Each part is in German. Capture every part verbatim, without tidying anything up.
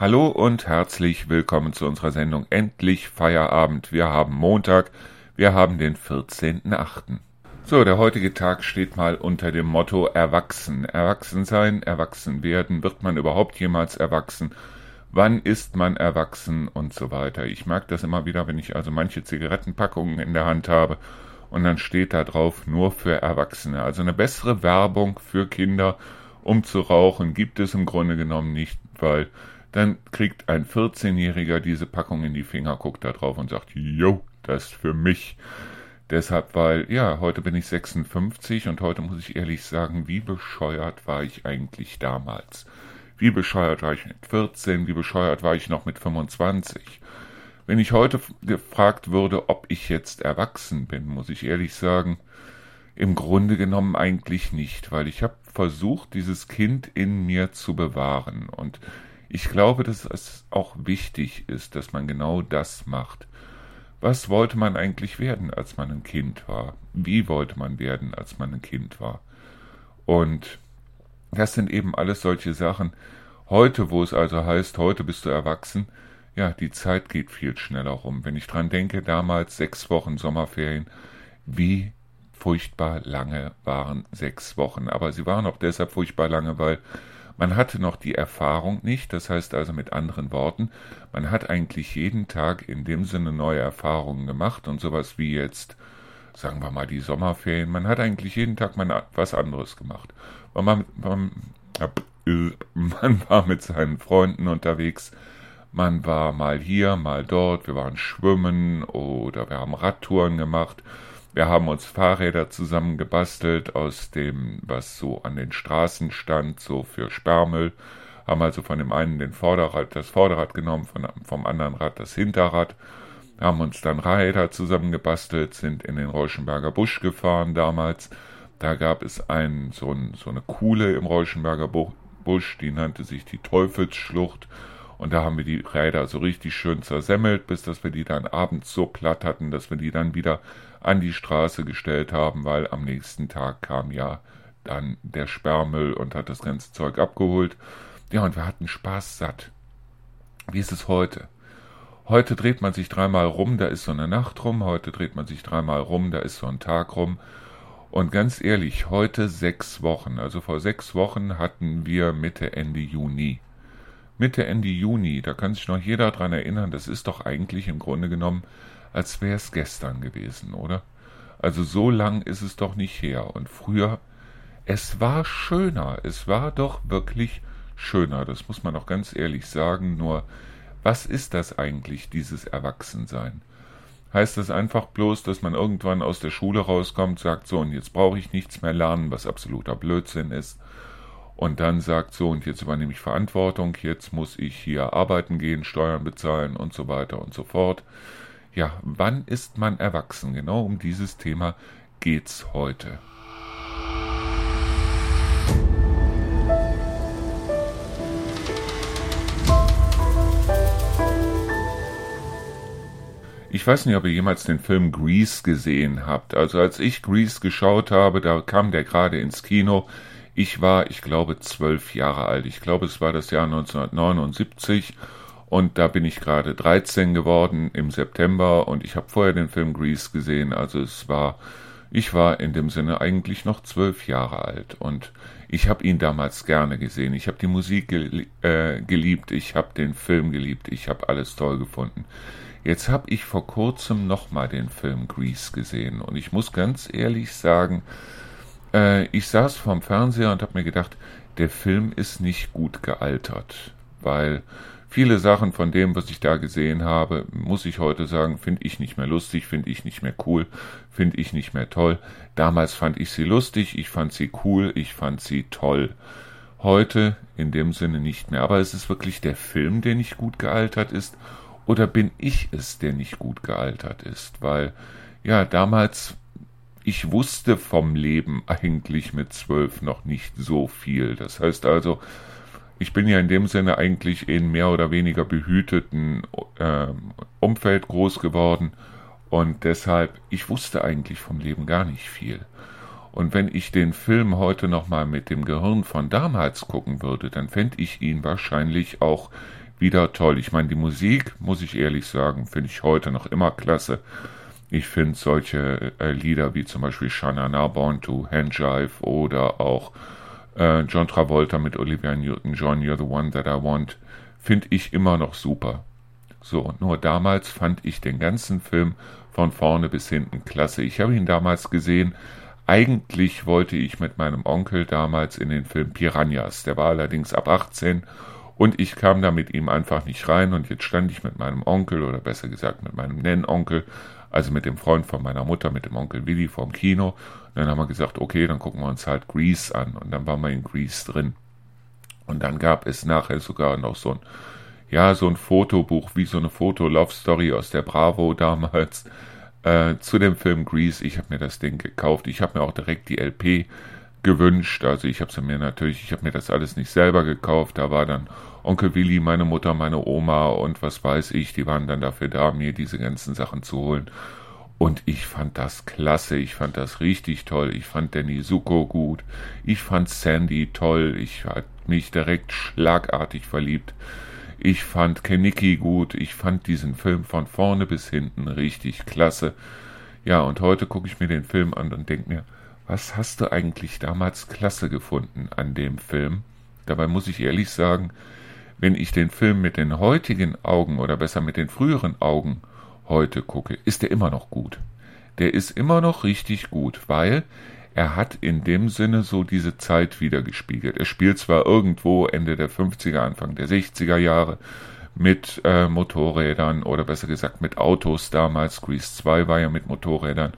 Hallo und herzlich willkommen zu unserer Sendung Endlich Feierabend. Wir haben Montag, wir haben den vierzehnten achten So, der heutige Tag steht mal unter dem Motto Erwachsen. Erwachsen sein, erwachsen werden, wird man überhaupt jemals erwachsen? Wann ist man erwachsen und so weiter. Ich mag das immer wieder, wenn ich also manche Zigarettenpackungen in der Hand habe und dann steht da drauf, nur für Erwachsene. Also eine bessere Werbung für Kinder, um zu rauchen, gibt es im Grunde genommen nicht, weil dann kriegt ein vierzehnjähriger diese Packung in die Finger, guckt da drauf und sagt, jo, das ist für mich. Deshalb, weil, ja, heute bin ich sechsundfünfzig und heute muss ich ehrlich sagen, wie bescheuert war ich eigentlich damals? Wie bescheuert war ich mit vierzehn? Wie bescheuert war ich noch mit fünfundzwanzig? Wenn ich heute gefragt würde, ob ich jetzt erwachsen bin, muss ich ehrlich sagen, im Grunde genommen eigentlich nicht, weil ich habe versucht, dieses Kind in mir zu bewahren. Und ich glaube, dass es auch wichtig ist, dass man genau das macht. Was wollte man eigentlich werden, als man ein Kind war? Wie wollte man werden, als man ein Kind war? Und das sind eben alles solche Sachen. Heute, wo es also heißt, heute bist du erwachsen, ja, die Zeit geht viel schneller rum. Wenn ich dran denke, damals sechs Wochen Sommerferien, wie furchtbar lange waren sechs Wochen. Aber sie waren auch deshalb furchtbar lange, weil man hatte noch die Erfahrung nicht. Das heißt also mit anderen Worten, man hat eigentlich jeden Tag in dem Sinne neue Erfahrungen gemacht und sowas wie jetzt, sagen wir mal, die Sommerferien. Man hat eigentlich jeden Tag mal was anderes gemacht. Man, man, man war mit seinen Freunden unterwegs, man war mal hier, mal dort, wir waren schwimmen oder wir haben Radtouren gemacht, wir haben uns Fahrräder zusammengebastelt aus dem, was so an den Straßen stand, so für Sperrmüll, haben also von dem einen den Vorderrad, das Vorderrad genommen, von, vom anderen Rad das Hinterrad, haben uns dann Räder zusammengebastelt, sind in den Reuschenberger Busch gefahren damals. Da gab es einen, so, ein, so eine Kuhle im Reuschenberger Busch, die nannte sich die Teufelsschlucht. Und da haben wir die Räder so richtig schön zersemmelt, bis dass wir die dann abends so platt hatten, dass wir die dann wieder an die Straße gestellt haben, weil am nächsten Tag kam ja dann der Sperrmüll und hat das ganze Zeug abgeholt. Ja, und wir hatten Spaß satt. Wie ist es heute? Heute dreht man sich dreimal rum, da ist so eine Nacht rum. Heute dreht man sich dreimal rum, da ist so ein Tag rum. Und ganz ehrlich, heute sechs Wochen, also vor sechs Wochen hatten wir Mitte, Ende Juni. Mitte, Ende Juni, da kann sich noch jeder dran erinnern, das ist doch eigentlich im Grunde genommen, als wäre es gestern gewesen, oder? Also so lang ist es doch nicht her. Und früher, es war schöner, es war doch wirklich schöner, das muss man doch ganz ehrlich sagen. Nur, was ist das eigentlich, dieses Erwachsensein? Heißt das einfach bloß, dass man irgendwann aus der Schule rauskommt, sagt so, und jetzt brauche ich nichts mehr lernen, was absoluter Blödsinn ist, und dann sagt so, und jetzt übernehme ich Verantwortung, jetzt muss ich hier arbeiten gehen, Steuern bezahlen und so weiter und so fort. Ja, wann ist man erwachsen? Genau um dieses Thema geht's heute. Ich weiß nicht, ob ihr jemals den Film Grease gesehen habt. Also als ich Grease geschaut habe, da kam der gerade ins Kino. Ich war, ich glaube, zwölf Jahre alt. Ich glaube, es war das Jahr neunzehnhundertneunundsiebzig und da bin ich gerade dreizehn geworden im September und ich habe vorher den Film Grease gesehen. Also es war, ich war in dem Sinne eigentlich noch zwölf Jahre alt und ich habe ihn damals gerne gesehen. Ich habe die Musik gel- äh, geliebt, ich habe den Film geliebt, ich habe alles toll gefunden. Jetzt habe ich vor kurzem nochmal den Film Grease gesehen und ich muss ganz ehrlich sagen, äh, ich saß vorm Fernseher und habe mir gedacht, der Film ist nicht gut gealtert, weil viele Sachen von dem, was ich da gesehen habe, muss ich heute sagen, finde ich nicht mehr lustig, finde ich nicht mehr cool, finde ich nicht mehr toll. Damals fand ich sie lustig, ich fand sie cool, ich fand sie toll. Heute in dem Sinne nicht mehr, aber es ist wirklich der Film, der nicht gut gealtert ist. Oder bin ich es, der nicht gut gealtert ist? Weil, ja, damals, ich wusste vom Leben eigentlich mit zwölf noch nicht so viel. Das heißt also, ich bin ja in dem Sinne eigentlich in mehr oder weniger behüteten äh, Umfeld groß geworden. Und deshalb, ich wusste eigentlich vom Leben gar nicht viel. Und wenn ich den Film heute nochmal mit dem Gehirn von damals gucken würde, dann fände ich ihn wahrscheinlich auch wieder toll. Ich meine, die Musik, muss ich ehrlich sagen, finde ich heute noch immer klasse. Ich finde solche äh, Lieder wie zum Beispiel Sha Na Na, Born to Handjive oder auch äh, John Travolta mit Olivia Newton-John, You're the One That I Want, finde ich immer noch super. So, nur damals fand ich den ganzen Film von vorne bis hinten klasse. Ich habe ihn damals gesehen. Eigentlich wollte ich mit meinem Onkel damals in den Film Piranhas. Der war allerdings ab achtzehn und ich kam da mit ihm einfach nicht rein. Und jetzt stand ich mit meinem Onkel oder besser gesagt mit meinem Nennonkel, also mit dem Freund von meiner Mutter, mit dem Onkel Willi vorm Kino. Und dann haben wir gesagt, okay, dann gucken wir uns halt Grease an. Und dann waren wir in Grease drin. Und dann gab es nachher sogar noch so ein, ja, so ein Fotobuch, wie so eine Foto-Love-Story aus der Bravo damals, äh, zu dem Film Grease. Ich habe mir das Ding gekauft. Ich habe mir auch direkt die L P gewünscht. Also ich habe sie mir natürlich, ich habe mir das alles nicht selber gekauft. Da war dann Onkel Willi, meine Mutter, meine Oma und was weiß ich. Die waren dann dafür da, mir diese ganzen Sachen zu holen. Und ich fand das klasse. Ich fand das richtig toll. Ich fand Danny Zuko gut. Ich fand Sandy toll. Ich habe mich direkt schlagartig verliebt. Ich fand Kenickie gut, ich fand diesen Film von vorne bis hinten richtig klasse. Ja, und heute gucke ich mir den Film an und denke mir, was hast du eigentlich damals klasse gefunden an dem Film? Dabei muss ich ehrlich sagen, wenn ich den Film mit den heutigen Augen oder besser mit den früheren Augen heute gucke, ist der immer noch gut. Der ist immer noch richtig gut, weil er hat in dem Sinne so diese Zeit wiedergespiegelt. Er spielt zwar irgendwo Ende der fünfziger, Anfang der sechziger Jahre mit äh, Motorrädern oder besser gesagt mit Autos damals. Grease zwei war ja mit Motorrädern,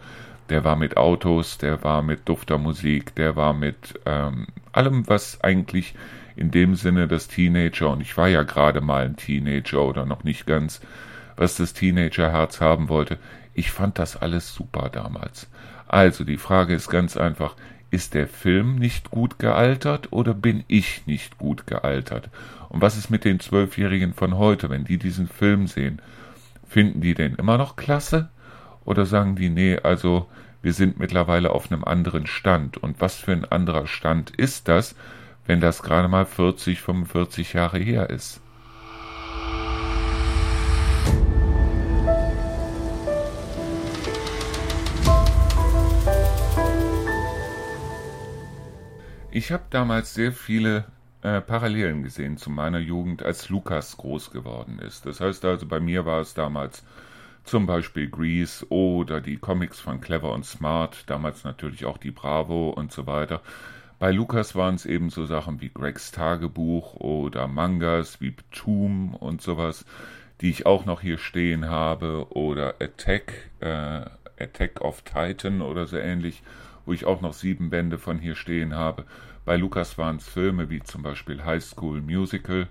der war mit Autos, der war mit Duftermusik, der war mit ähm, allem, was eigentlich in dem Sinne das Teenager, und ich war ja gerade mal ein Teenager oder noch nicht ganz, was das Teenagerherz haben wollte. Ich fand das alles super damals. Also die Frage ist ganz einfach, ist der Film nicht gut gealtert oder bin ich nicht gut gealtert? Und was ist mit den Zwölfjährigen von heute, wenn die diesen Film sehen? Finden die den immer noch klasse? Oder sagen die, nee, also wir sind mittlerweile auf einem anderen Stand. Und was für ein anderer Stand ist das, wenn das gerade mal vierzig, fünfundvierzig Jahre her ist? Ich habe damals sehr viele äh, Parallelen gesehen zu meiner Jugend, als Lukas groß geworden ist. Das heißt also, bei mir war es damals zum Beispiel Grease oder die Comics von Clever und Smart, damals natürlich auch die Bravo und so weiter. Bei Lukas waren es eben so Sachen wie Gregs Tagebuch oder Mangas wie Toom und sowas, die ich auch noch hier stehen habe, oder Attack, äh, Attack of Titan oder so ähnlich, wo ich auch noch sieben Bände von hier stehen habe. Bei Lukas waren es Filme wie zum Beispiel High School Musical,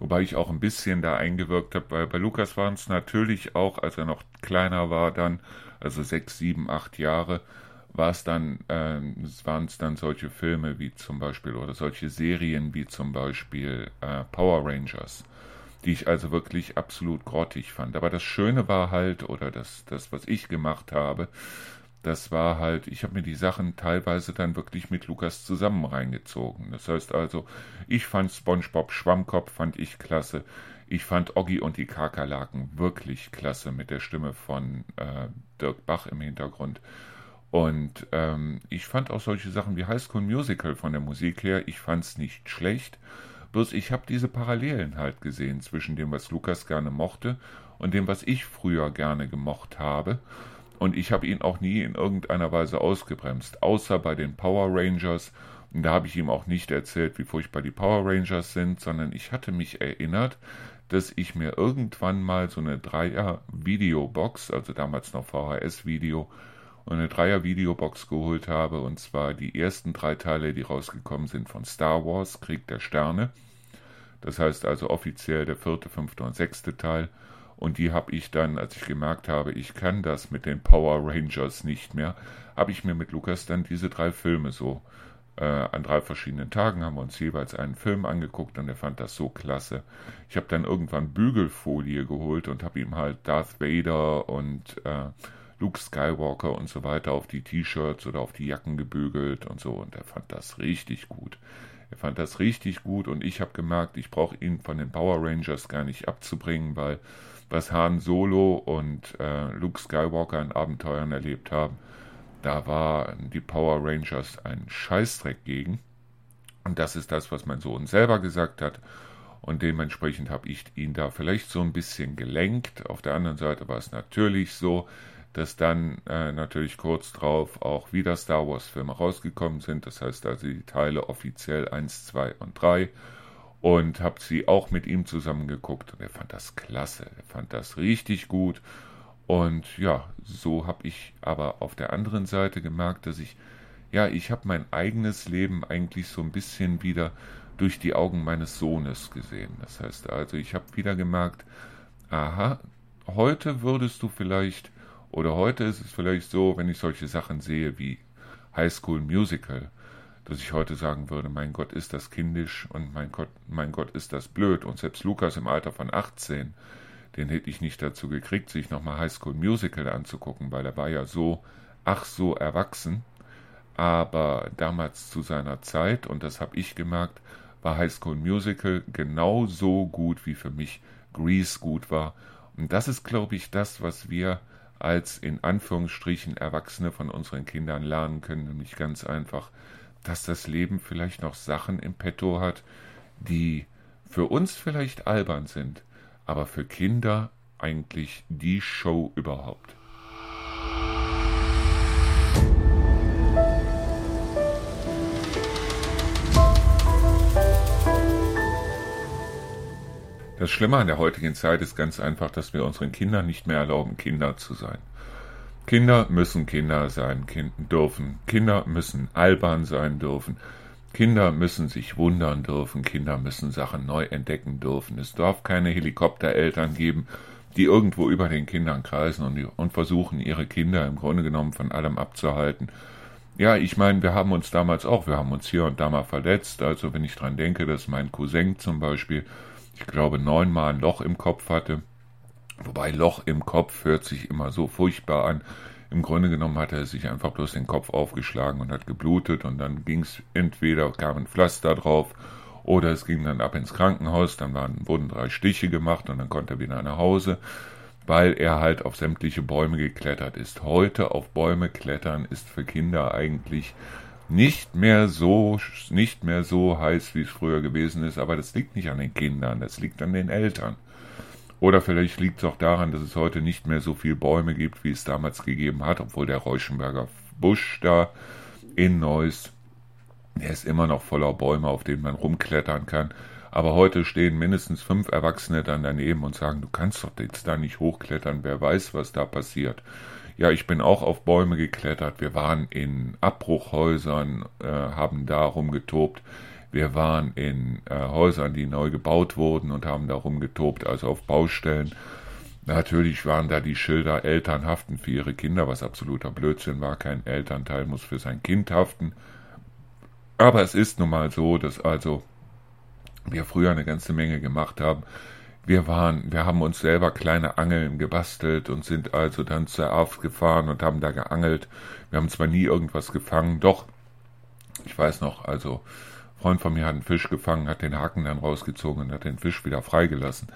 wobei ich auch ein bisschen da eingewirkt habe, weil bei Lukas waren es natürlich auch, als er noch kleiner war dann, also sechs, sieben, acht Jahre, war es dann, äh, waren es dann solche Filme wie zum Beispiel, oder solche Serien wie zum Beispiel äh, Power Rangers, die ich also wirklich absolut grottig fand. Aber das Schöne war halt, oder das, das was ich gemacht habe, das war halt, ich habe mir die Sachen teilweise dann wirklich mit Lukas zusammen reingezogen. Das heißt also, ich fand SpongeBob Schwammkopf, fand ich klasse. Ich fand Oggi und die Kakerlaken wirklich klasse mit der Stimme von äh, Dirk Bach im Hintergrund. Und ähm, ich fand auch solche Sachen wie High School Musical von der Musik her, ich fand es nicht schlecht. Bloß ich habe diese Parallelen halt gesehen zwischen dem, was Lukas gerne mochte und dem, was ich früher gerne gemocht habe. Und ich habe ihn auch nie in irgendeiner Weise ausgebremst, außer bei den Power Rangers. Und da habe ich ihm auch nicht erzählt, wie furchtbar die Power Rangers sind, sondern ich hatte mich erinnert, dass ich mir irgendwann mal so eine Dreier-Videobox, also damals noch V H S-Video, und eine Dreier-Videobox geholt habe. Und zwar die ersten drei Teile, die rausgekommen sind von Star Wars, Krieg der Sterne. Das heißt also offiziell der vierte, fünfte und sechste Teil. Und die habe ich dann, als ich gemerkt habe, ich kann das mit den Power Rangers nicht mehr, habe ich mir mit Lukas dann diese drei Filme so, äh, an drei verschiedenen Tagen haben wir uns jeweils einen Film angeguckt und er fand das so klasse. Ich habe dann irgendwann Bügelfolie geholt und habe ihm halt Darth Vader und äh, Luke Skywalker und so weiter auf die T-Shirts oder auf die Jacken gebügelt und so. Und er fand das richtig gut. Er fand das richtig gut und ich habe gemerkt, ich brauche ihn von den Power Rangers gar nicht abzubringen, weil was Han Solo und äh, Luke Skywalker in Abenteuern erlebt haben, da waren die Power Rangers ein Scheißdreck gegen. Und das ist das, was mein Sohn selber gesagt hat. Und dementsprechend habe ich ihn da vielleicht so ein bisschen gelenkt. Auf der anderen Seite war es natürlich so, dass dann äh, natürlich kurz drauf auch wieder Star Wars-Filme rausgekommen sind. Das heißt also die Teile offiziell eins, zwei und drei. Und habe sie auch mit ihm zusammengeguckt. Und er fand das klasse. Er fand das richtig gut. Und ja, so habe ich aber auf der anderen Seite gemerkt, dass ich, ja, ich habe mein eigenes Leben eigentlich so ein bisschen wieder durch die Augen meines Sohnes gesehen. Das heißt also, ich habe wieder gemerkt, aha, heute würdest du vielleicht... Oder heute ist es vielleicht so, wenn ich solche Sachen sehe wie High School Musical, dass ich heute sagen würde, mein Gott, ist das kindisch und mein Gott, mein Gott, ist das blöd. Und selbst Lukas im Alter von achtzehn, den hätte ich nicht dazu gekriegt, sich nochmal High School Musical anzugucken, weil er war ja so, ach so erwachsen. Aber damals zu seiner Zeit, und das habe ich gemerkt, war High School Musical genauso gut, wie für mich Grease gut war. Und das ist, glaube ich, das, was wir... als in Anführungsstrichen Erwachsene von unseren Kindern lernen können, nämlich ganz einfach, dass das Leben vielleicht noch Sachen im Petto hat, die für uns vielleicht albern sind, aber für Kinder eigentlich die Show überhaupt. Das Schlimme an der heutigen Zeit ist ganz einfach, dass wir unseren Kindern nicht mehr erlauben, Kinder zu sein. Kinder müssen Kinder sein dürfen. Kinder müssen albern sein dürfen. Kinder müssen sich wundern dürfen. Kinder müssen Sachen neu entdecken dürfen. Es darf keine Helikoptereltern geben, die irgendwo über den Kindern kreisen und, und versuchen, ihre Kinder im Grunde genommen von allem abzuhalten. Ja, ich meine, wir haben uns damals auch, wir haben uns hier und da mal verletzt. Also wenn ich dran denke, dass mein Cousin zum Beispiel... ich glaube, neunmal ein Loch im Kopf hatte. Wobei Loch im Kopf hört sich immer so furchtbar an. Im Grunde genommen hat er sich einfach bloß den Kopf aufgeschlagen und hat geblutet. Und dann ging es entweder, kam ein Pflaster drauf oder es ging dann ab ins Krankenhaus. Dann waren, wurden drei Stiche gemacht und dann konnte er wieder nach Hause, weil er halt auf sämtliche Bäume geklettert ist. Heute auf Bäume klettern ist für Kinder eigentlich... Nicht mehr so, nicht mehr so heiß, wie es früher gewesen ist, aber das liegt nicht an den Kindern, das liegt an den Eltern. Oder vielleicht liegt es auch daran, dass es heute nicht mehr so viele Bäume gibt, wie es damals gegeben hat, obwohl der Reuschenberger Busch da in Neuss, der ist immer noch voller Bäume, auf denen man rumklettern kann. Aber heute stehen mindestens fünf Erwachsene dann daneben und sagen, du kannst doch jetzt da nicht hochklettern, wer weiß, was da passiert. Ja, ich bin auch auf Bäume geklettert, wir waren in Abbruchhäusern, äh, haben da rumgetobt, wir waren in äh, Häusern, die neu gebaut wurden und haben da rumgetobt, also auf Baustellen. Natürlich waren da die Schilder, Eltern haften für ihre Kinder, was absoluter Blödsinn war, kein Elternteil muss für sein Kind haften. Aber es ist nun mal so, dass also wir früher eine ganze Menge gemacht haben. Wir waren, wir haben uns selber kleine Angeln gebastelt und sind also dann zur Erft gefahren und haben da geangelt. Wir haben zwar nie irgendwas gefangen, doch, ich weiß noch, also ein Freund von mir hat einen Fisch gefangen, hat den Haken dann rausgezogen und hat den Fisch wieder freigelassen.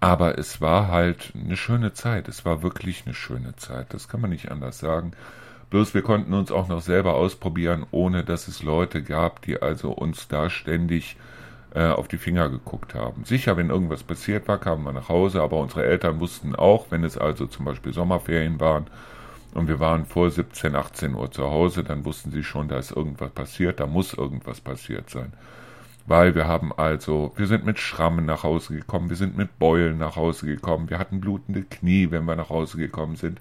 Aber es war halt eine schöne Zeit, es war wirklich eine schöne Zeit, das kann man nicht anders sagen. Bloß wir konnten uns auch noch selber ausprobieren, ohne dass es Leute gab, die also uns da ständig... auf die Finger geguckt haben. Sicher, wenn irgendwas passiert war, kamen wir nach Hause, aber unsere Eltern wussten auch, wenn es also zum Beispiel Sommerferien waren und wir waren vor siebzehn, achtzehn Uhr zu Hause, dann wussten sie schon, da ist irgendwas passiert, da muss irgendwas passiert sein. Weil wir haben also, wir sind mit Schrammen nach Hause gekommen, wir sind mit Beulen nach Hause gekommen, wir hatten blutende Knie, wenn wir nach Hause gekommen sind.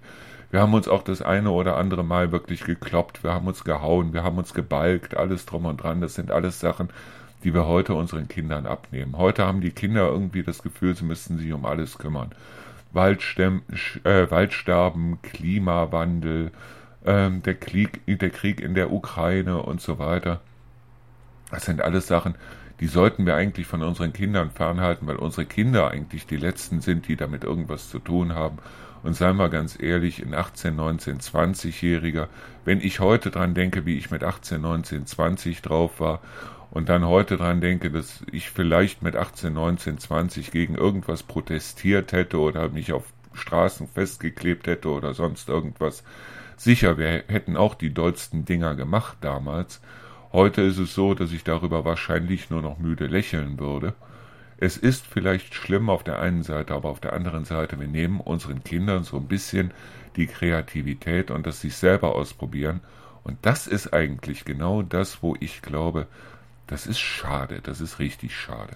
Wir haben uns auch das eine oder andere Mal wirklich gekloppt, wir haben uns gehauen, wir haben uns gebalgt, alles drum und dran, das sind alles Sachen, die wir heute unseren Kindern abnehmen. Heute haben die Kinder irgendwie das Gefühl, sie müssten sich um alles kümmern. Waldsterben, äh, Waldsterben, Klimawandel, ähm, der, Krieg, der Krieg in der Ukraine und so weiter. Das sind alles Sachen, die sollten wir eigentlich von unseren Kindern fernhalten, weil unsere Kinder eigentlich die Letzten sind, die damit irgendwas zu tun haben. Und seien wir ganz ehrlich, ein achtzehn-, neunzehn-, zwanzigjähriger, wenn ich heute dran denke, wie ich mit achtzehn, neunzehn, zwanzig drauf war und dann heute dran denke, dass ich vielleicht mit achtzehn, neunzehn, zwanzig gegen irgendwas protestiert hätte oder mich auf Straßen festgeklebt hätte oder sonst irgendwas. Sicher, wir hätten auch die dollsten Dinger gemacht damals. Heute ist es so, dass ich darüber wahrscheinlich nur noch müde lächeln würde. Es ist vielleicht schlimm auf der einen Seite, aber auf der anderen Seite, wir nehmen unseren Kindern so ein bisschen die Kreativität und das sich selber ausprobieren. Und das ist eigentlich genau das, wo ich glaube, das ist schade, das ist richtig schade.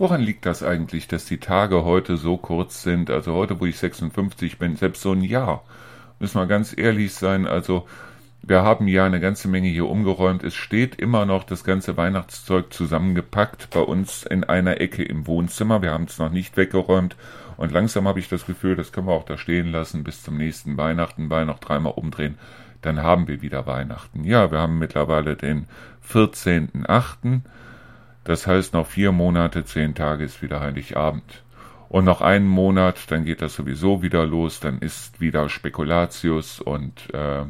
Woran liegt das eigentlich, dass die Tage heute so kurz sind? Also heute, wo ich sechsundfünfzig bin, selbst so ein Jahr. Müssen wir ganz ehrlich sein, also wir haben ja eine ganze Menge hier umgeräumt. Es steht immer noch das ganze Weihnachtszeug zusammengepackt bei uns in einer Ecke im Wohnzimmer. Wir haben es noch nicht weggeräumt und langsam habe ich das Gefühl, das können wir auch da stehen lassen bis zum nächsten Weihnachten, weil noch dreimal umdrehen, dann haben wir wieder Weihnachten. Ja, wir haben mittlerweile den vierzehnten achten, das heißt, noch vier Monate, zehn Tage ist wieder Heiligabend. Und noch einen Monat, dann geht das sowieso wieder los, dann ist wieder Spekulatius und äh,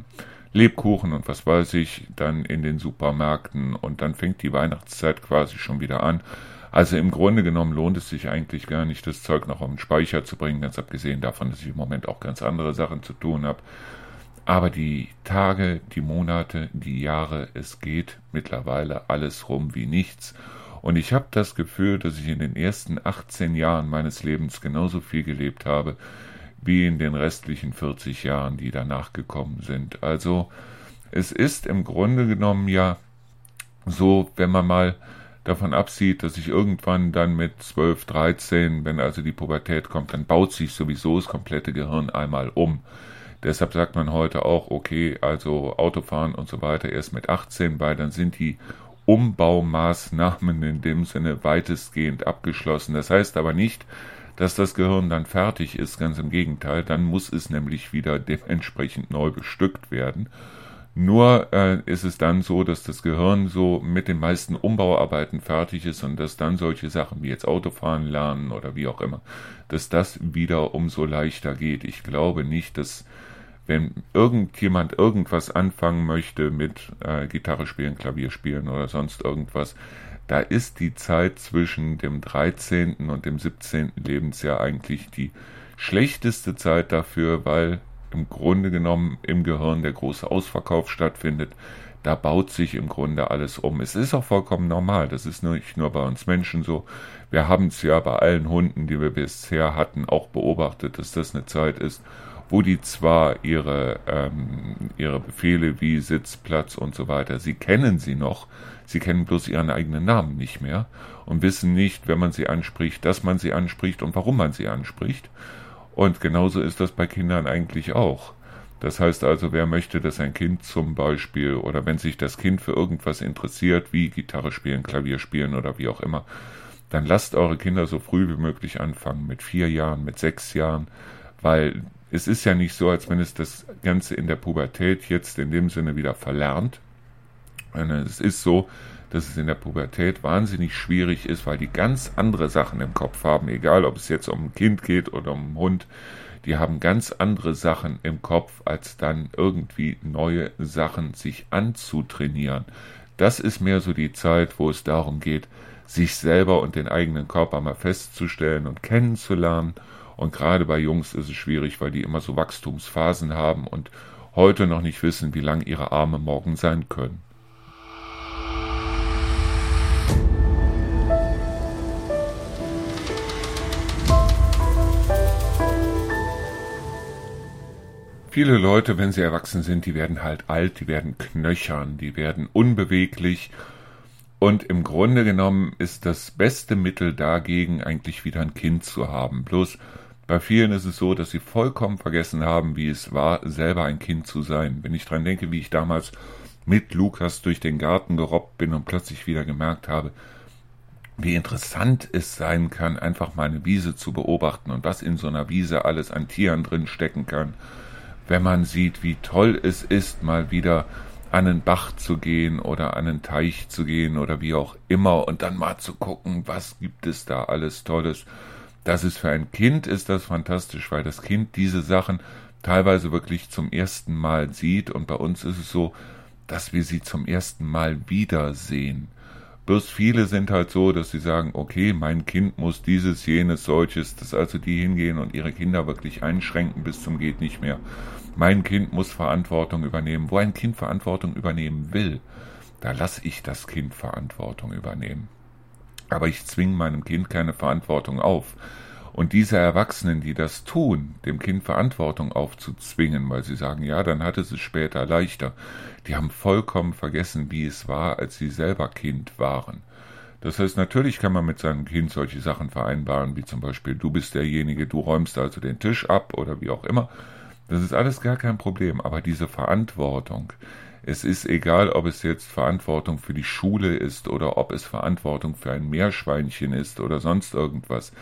Lebkuchen und was weiß ich, dann in den Supermärkten und dann fängt die Weihnachtszeit quasi schon wieder an. Also im Grunde genommen lohnt es sich eigentlich gar nicht, das Zeug noch auf den Speicher zu bringen, ganz abgesehen davon, dass ich im Moment auch ganz andere Sachen zu tun habe. Aber die Tage, die Monate, die Jahre, es geht mittlerweile alles rum wie nichts. Und ich habe das Gefühl, dass ich in den ersten achtzehn Jahren meines Lebens genauso viel gelebt habe, wie in den restlichen vierzig Jahren, die danach gekommen sind. Also es ist im Grunde genommen ja so, wenn man mal davon absieht, dass ich irgendwann dann mit zwölf, dreizehn, wenn also die Pubertät kommt, dann baut sich sowieso das komplette Gehirn einmal um. Deshalb sagt man heute auch, okay, also Autofahren und so weiter erst mit achtzehn, weil dann sind die Umbaumaßnahmen in dem Sinne weitestgehend abgeschlossen. Das heißt aber nicht, dass das Gehirn dann fertig ist, ganz im Gegenteil, dann muss es nämlich wieder dementsprechend neu bestückt werden. Nur äh, ist es dann so, dass das Gehirn so mit den meisten Umbauarbeiten fertig ist und dass dann solche Sachen wie jetzt Autofahren lernen oder wie auch immer, dass das wieder umso leichter geht. Ich glaube nicht, dass wenn irgendjemand irgendwas anfangen möchte mit äh, Gitarre spielen, Klavier spielen oder sonst irgendwas, da ist die Zeit zwischen dem dreizehnten und dem siebzehnten Lebensjahr eigentlich die schlechteste Zeit dafür, weil im Grunde genommen im Gehirn der große Ausverkauf stattfindet. Da baut sich im Grunde alles um. Es ist auch vollkommen normal, das ist nicht nur bei uns Menschen so. Wir haben es ja bei allen Hunden, die wir bisher hatten, auch beobachtet, dass das eine Zeit ist, wo die zwar ihre, ähm, ihre Befehle wie Sitz, Platz und so weiter, sie kennen sie noch, sie kennen bloß ihren eigenen Namen nicht mehr und wissen nicht, wenn man sie anspricht, dass man sie anspricht und warum man sie anspricht. Und genauso ist das bei Kindern eigentlich auch. Das heißt also, wer möchte, dass ein Kind zum Beispiel, oder wenn sich das Kind für irgendwas interessiert, wie Gitarre spielen, Klavier spielen oder wie auch immer, dann lasst eure Kinder so früh wie möglich anfangen, mit vier Jahren, mit sechs Jahren, weil es ist ja nicht so, als wenn es das Ganze in der Pubertät jetzt in dem Sinne wieder verlernt. Es ist so, dass es in der Pubertät wahnsinnig schwierig ist, weil die ganz andere Sachen im Kopf haben, egal ob es jetzt um ein Kind geht oder um einen Hund, die haben ganz andere Sachen im Kopf, als dann irgendwie neue Sachen sich anzutrainieren. Das ist mehr so die Zeit, wo es darum geht, sich selber und den eigenen Körper mal festzustellen und kennenzulernen. Und gerade bei Jungs ist es schwierig, weil die immer so Wachstumsphasen haben und heute noch nicht wissen, wie lang ihre Arme morgen sein können. Viele Leute, wenn sie erwachsen sind, die werden halt alt, die werden knöchern, die werden unbeweglich. Und im Grunde genommen ist das beste Mittel dagegen, eigentlich wieder ein Kind zu haben. Bloß bei vielen ist es so, dass sie vollkommen vergessen haben, wie es war, selber ein Kind zu sein. Wenn ich dran denke, wie ich damals mit Lukas durch den Garten gerobbt bin und plötzlich wieder gemerkt habe, wie interessant es sein kann, einfach mal eine Wiese zu beobachten und was in so einer Wiese alles an Tieren drin stecken kann, wenn man sieht, wie toll es ist, mal wieder an einen Bach zu gehen oder an einen Teich zu gehen oder wie auch immer und dann mal zu gucken, was gibt es da alles Tolles. Das ist für ein Kind ist das fantastisch, weil das Kind diese Sachen teilweise wirklich zum ersten Mal sieht und bei uns ist es so, dass wir sie zum ersten Mal wiedersehen. Bloß viele sind halt so, dass sie sagen, okay, mein Kind muss dieses, jenes, solches, dass also die hingehen und ihre Kinder wirklich einschränken bis zum geht nicht mehr. Mein Kind muss Verantwortung übernehmen. Wo ein Kind Verantwortung übernehmen will, da lasse ich das Kind Verantwortung übernehmen. Aber ich zwinge meinem Kind keine Verantwortung auf. Und diese Erwachsenen, die das tun, dem Kind Verantwortung aufzuzwingen, weil sie sagen, ja, dann hat es es später leichter, die haben vollkommen vergessen, wie es war, als sie selber Kind waren. Das heißt, natürlich kann man mit seinem Kind solche Sachen vereinbaren, wie zum Beispiel, du bist derjenige, du räumst also den Tisch ab oder wie auch immer. Das ist alles gar kein Problem, aber diese Verantwortung, es ist egal, ob es jetzt Verantwortung für die Schule ist oder ob es Verantwortung für ein Meerschweinchen ist oder sonst irgendwas.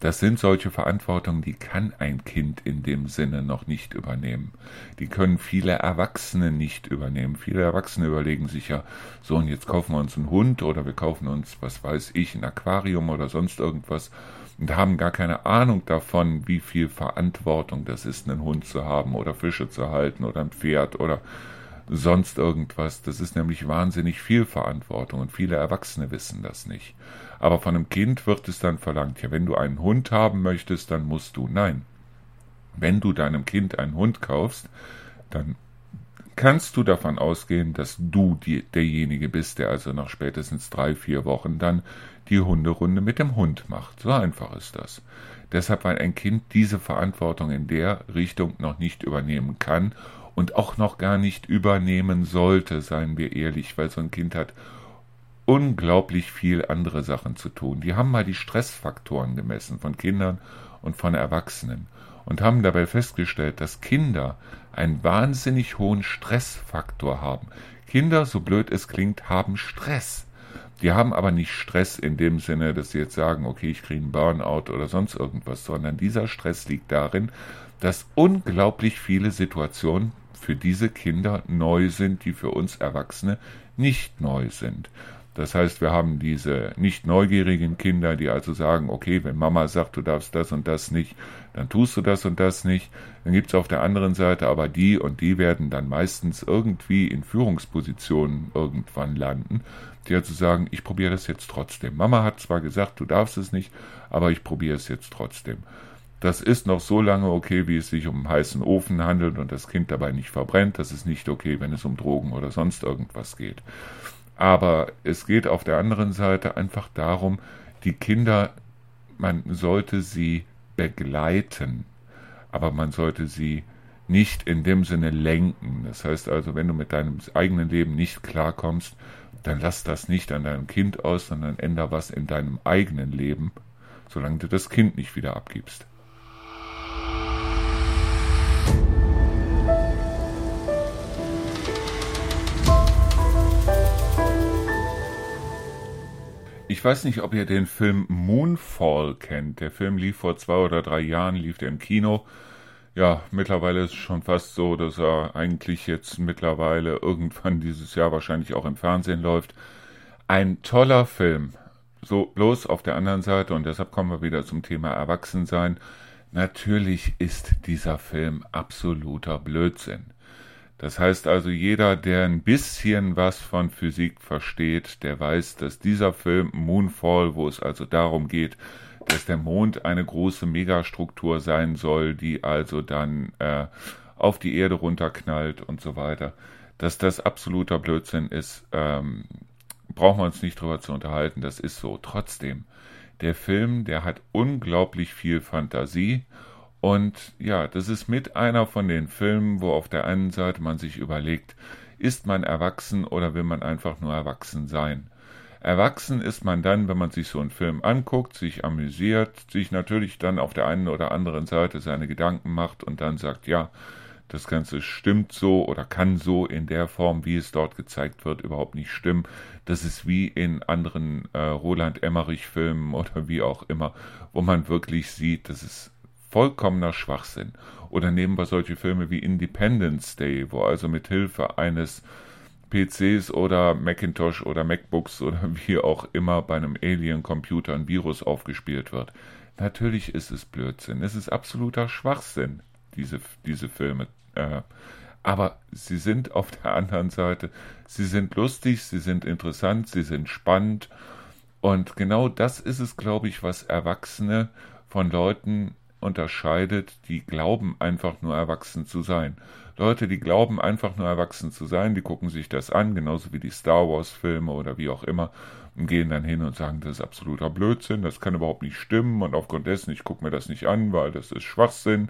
Das sind solche Verantwortungen, die kann ein Kind in dem Sinne noch nicht übernehmen. Die können viele Erwachsene nicht übernehmen. Viele Erwachsene überlegen sich ja, so und jetzt kaufen wir uns einen Hund oder wir kaufen uns, was weiß ich, ein Aquarium oder sonst irgendwas und haben gar keine Ahnung davon, wie viel Verantwortung das ist, einen Hund zu haben oder Fische zu halten oder ein Pferd oder sonst irgendwas. Das ist nämlich wahnsinnig viel Verantwortung und viele Erwachsene wissen das nicht. Aber von einem Kind wird es dann verlangt, ja, wenn du einen Hund haben möchtest, dann musst du. Nein, wenn du deinem Kind einen Hund kaufst, dann kannst du davon ausgehen, dass du die, derjenige bist, der also nach spätestens drei, vier Wochen dann die Hunderunde mit dem Hund macht. So einfach ist das. Deshalb, weil ein Kind diese Verantwortung in der Richtung noch nicht übernehmen kann und auch noch gar nicht übernehmen sollte, seien wir ehrlich, weil so ein Kind hat unglaublich viel andere Sachen zu tun. Die haben mal die Stressfaktoren gemessen von Kindern und von Erwachsenen und haben dabei festgestellt, dass Kinder einen wahnsinnig hohen Stressfaktor haben. Kinder, so blöd es klingt, haben Stress. Die haben aber nicht Stress in dem Sinne, dass sie jetzt sagen, okay, ich kriege einen Burnout oder sonst irgendwas, sondern dieser Stress liegt darin, dass unglaublich viele Situationen für diese Kinder neu sind, die für uns Erwachsene nicht neu sind. Das heißt, wir haben diese nicht neugierigen Kinder, die also sagen, okay, wenn Mama sagt, du darfst das und das nicht, dann tust du das und das nicht. Dann gibt es auf der anderen Seite aber die und die werden dann meistens irgendwie in Führungspositionen irgendwann landen, die also sagen, ich probiere das jetzt trotzdem. Mama hat zwar gesagt, du darfst es nicht, aber ich probiere es jetzt trotzdem. Das ist noch so lange okay, wie es sich um einen heißen Ofen handelt und das Kind dabei nicht verbrennt. Das ist nicht okay, wenn es um Drogen oder sonst irgendwas geht. Aber es geht auf der anderen Seite einfach darum, die Kinder, man sollte sie begleiten, aber man sollte sie nicht in dem Sinne lenken. Das heißt also, wenn du mit deinem eigenen Leben nicht klarkommst, dann lass das nicht an deinem Kind aus, sondern änder was in deinem eigenen Leben, solange du das Kind nicht wieder abgibst. Ich weiß nicht, ob ihr den Film Moonfall kennt. Der Film lief vor zwei oder drei Jahren, lief der im Kino. Ja, mittlerweile ist es schon fast so, dass er eigentlich jetzt mittlerweile irgendwann dieses Jahr wahrscheinlich auch im Fernsehen läuft. Ein toller Film. So bloß auf der anderen Seite, und deshalb kommen wir wieder zum Thema Erwachsensein. Natürlich ist dieser Film absoluter Blödsinn. Das heißt also, jeder, der ein bisschen was von Physik versteht, der weiß, dass dieser Film Moonfall, wo es also darum geht, dass der Mond eine große Megastruktur sein soll, die also dann äh, auf die Erde runterknallt und so weiter, dass das absoluter Blödsinn ist, ähm, brauchen wir uns nicht drüber zu unterhalten, das ist so. Trotzdem, der Film, der hat unglaublich viel Fantasie. Und ja, das ist mit einer von den Filmen, wo auf der einen Seite man sich überlegt, ist man erwachsen oder will man einfach nur erwachsen sein? Erwachsen ist man dann, wenn man sich so einen Film anguckt, sich amüsiert, sich natürlich dann auf der einen oder anderen Seite seine Gedanken macht und dann sagt, ja, das Ganze stimmt so oder kann so in der Form, wie es dort gezeigt wird, überhaupt nicht stimmen. Das ist wie in anderen äh, Roland-Emmerich-Filmen oder wie auch immer, wo man wirklich sieht, das ist vollkommener Schwachsinn. Oder nehmen wir solche Filme wie Independence Day, wo also mit Hilfe eines P Cs oder Macintosh oder MacBooks oder wie auch immer bei einem Alien-Computer ein Virus aufgespielt wird. Natürlich ist es Blödsinn, es ist absoluter Schwachsinn, diese, diese Filme. Äh, aber sie sind auf der anderen Seite, sie sind lustig, sie sind interessant, sie sind spannend. Und genau das ist es, glaube ich, was Erwachsene von Leuten unterscheidet, die glauben einfach nur erwachsen zu sein. Leute, die glauben einfach nur erwachsen zu sein, die gucken sich das an, genauso wie die Star Wars Filme oder wie auch immer, und gehen dann hin und sagen, das ist absoluter Blödsinn, das kann überhaupt nicht stimmen und aufgrund dessen, ich gucke mir das nicht an, weil das ist Schwachsinn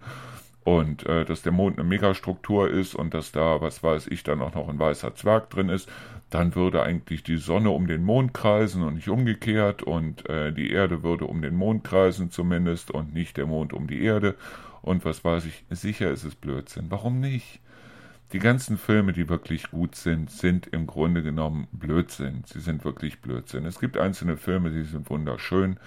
und äh, dass der Mond eine Megastruktur ist und dass da, was weiß ich, dann auch noch ein weißer Zwerg drin ist, dann würde eigentlich die Sonne um den Mond kreisen und nicht umgekehrt und äh, die Erde würde um den Mond kreisen zumindest und nicht der Mond um die Erde. Und was weiß ich, sicher ist es Blödsinn. Warum nicht? Die ganzen Filme, die wirklich gut sind, sind im Grunde genommen Blödsinn. Sie sind wirklich Blödsinn. Es gibt einzelne Filme, die sind wunderschön.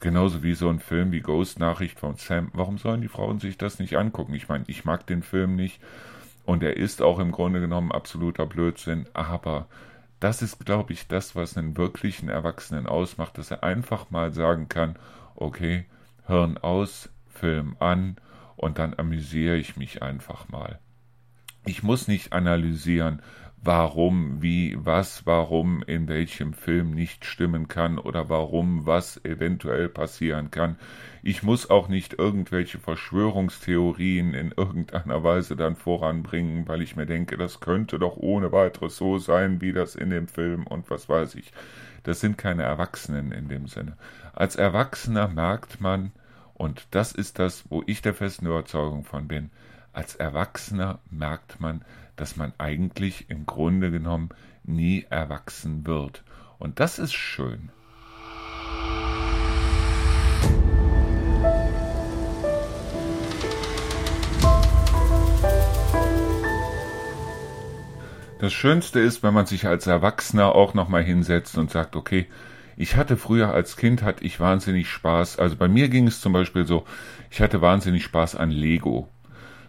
Genauso wie so ein Film wie Ghost Nachricht von Sam. Warum sollen die Frauen sich das nicht angucken? Ich meine, ich mag den Film nicht. Und er ist auch im Grunde genommen absoluter Blödsinn. Aber das ist, glaube ich, das, was einen wirklichen Erwachsenen ausmacht, dass er einfach mal sagen kann, okay, Hirn aus, Film an. Und dann amüsiere ich mich einfach mal. Ich muss nicht analysieren, warum, wie, was, warum in welchem Film nicht stimmen kann oder warum was eventuell passieren kann. Ich muss auch nicht irgendwelche Verschwörungstheorien in irgendeiner Weise dann voranbringen, weil ich mir denke, das könnte doch ohne weiteres so sein, wie das in dem Film und was weiß ich. Das sind keine Erwachsenen in dem Sinne. Als Erwachsener merkt man, und das ist das, wo ich der festen Überzeugung von bin. Als Erwachsener merkt man, dass man eigentlich im Grunde genommen nie erwachsen wird. Und das ist schön. Das Schönste ist, wenn man sich als Erwachsener auch nochmal hinsetzt und sagt, okay, ich hatte früher als Kind, hatte ich wahnsinnig Spaß, also bei mir ging es zum Beispiel so, ich hatte wahnsinnig Spaß an Lego.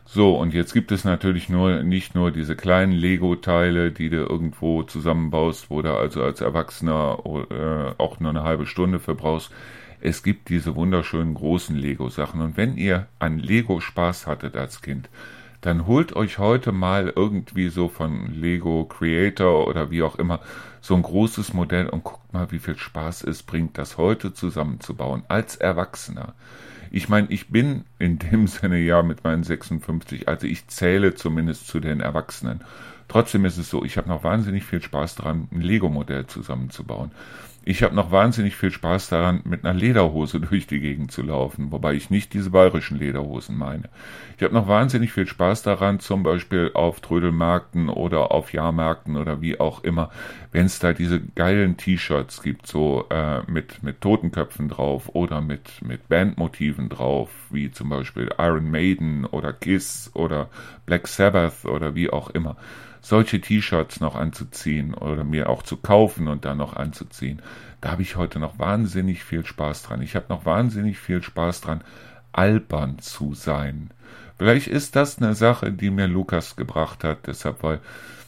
So, und jetzt gibt es natürlich nur nicht nur diese kleinen Lego-Teile, die du irgendwo zusammenbaust, wo du also als Erwachsener äh, auch nur eine halbe Stunde für brauchst. Es gibt diese wunderschönen großen Lego-Sachen. Und wenn ihr an Lego Spaß hattet als Kind, dann holt euch heute mal irgendwie so von Lego Creator oder wie auch immer so ein großes Modell und guckt mal, wie viel Spaß es bringt, das heute zusammenzubauen als Erwachsener. Ich meine, ich bin in dem Sinne ja mit meinen sechsundfünfzig, also ich zähle zumindest zu den Erwachsenen. Trotzdem ist es so, ich habe noch wahnsinnig viel Spaß daran, ein Lego-Modell zusammenzubauen. Ich habe noch wahnsinnig viel Spaß daran, mit einer Lederhose durch die Gegend zu laufen, wobei ich nicht diese bayerischen Lederhosen meine. Ich habe noch wahnsinnig viel Spaß daran, zum Beispiel auf Trödelmärkten oder auf Jahrmärkten oder wie auch immer, wenn es da diese geilen T-Shirts gibt, so äh, mit, mit Totenköpfen drauf oder mit, mit Bandmotiven drauf, wie zum Beispiel Iron Maiden oder Kiss oder Black Sabbath oder wie auch immer. Solche T-Shirts noch anzuziehen oder mir auch zu kaufen und dann noch anzuziehen, da habe ich heute noch wahnsinnig viel Spaß dran. Ich habe noch wahnsinnig viel Spaß dran, albern zu sein. Vielleicht ist das eine Sache, die mir Lukas gebracht hat, deshalb, weil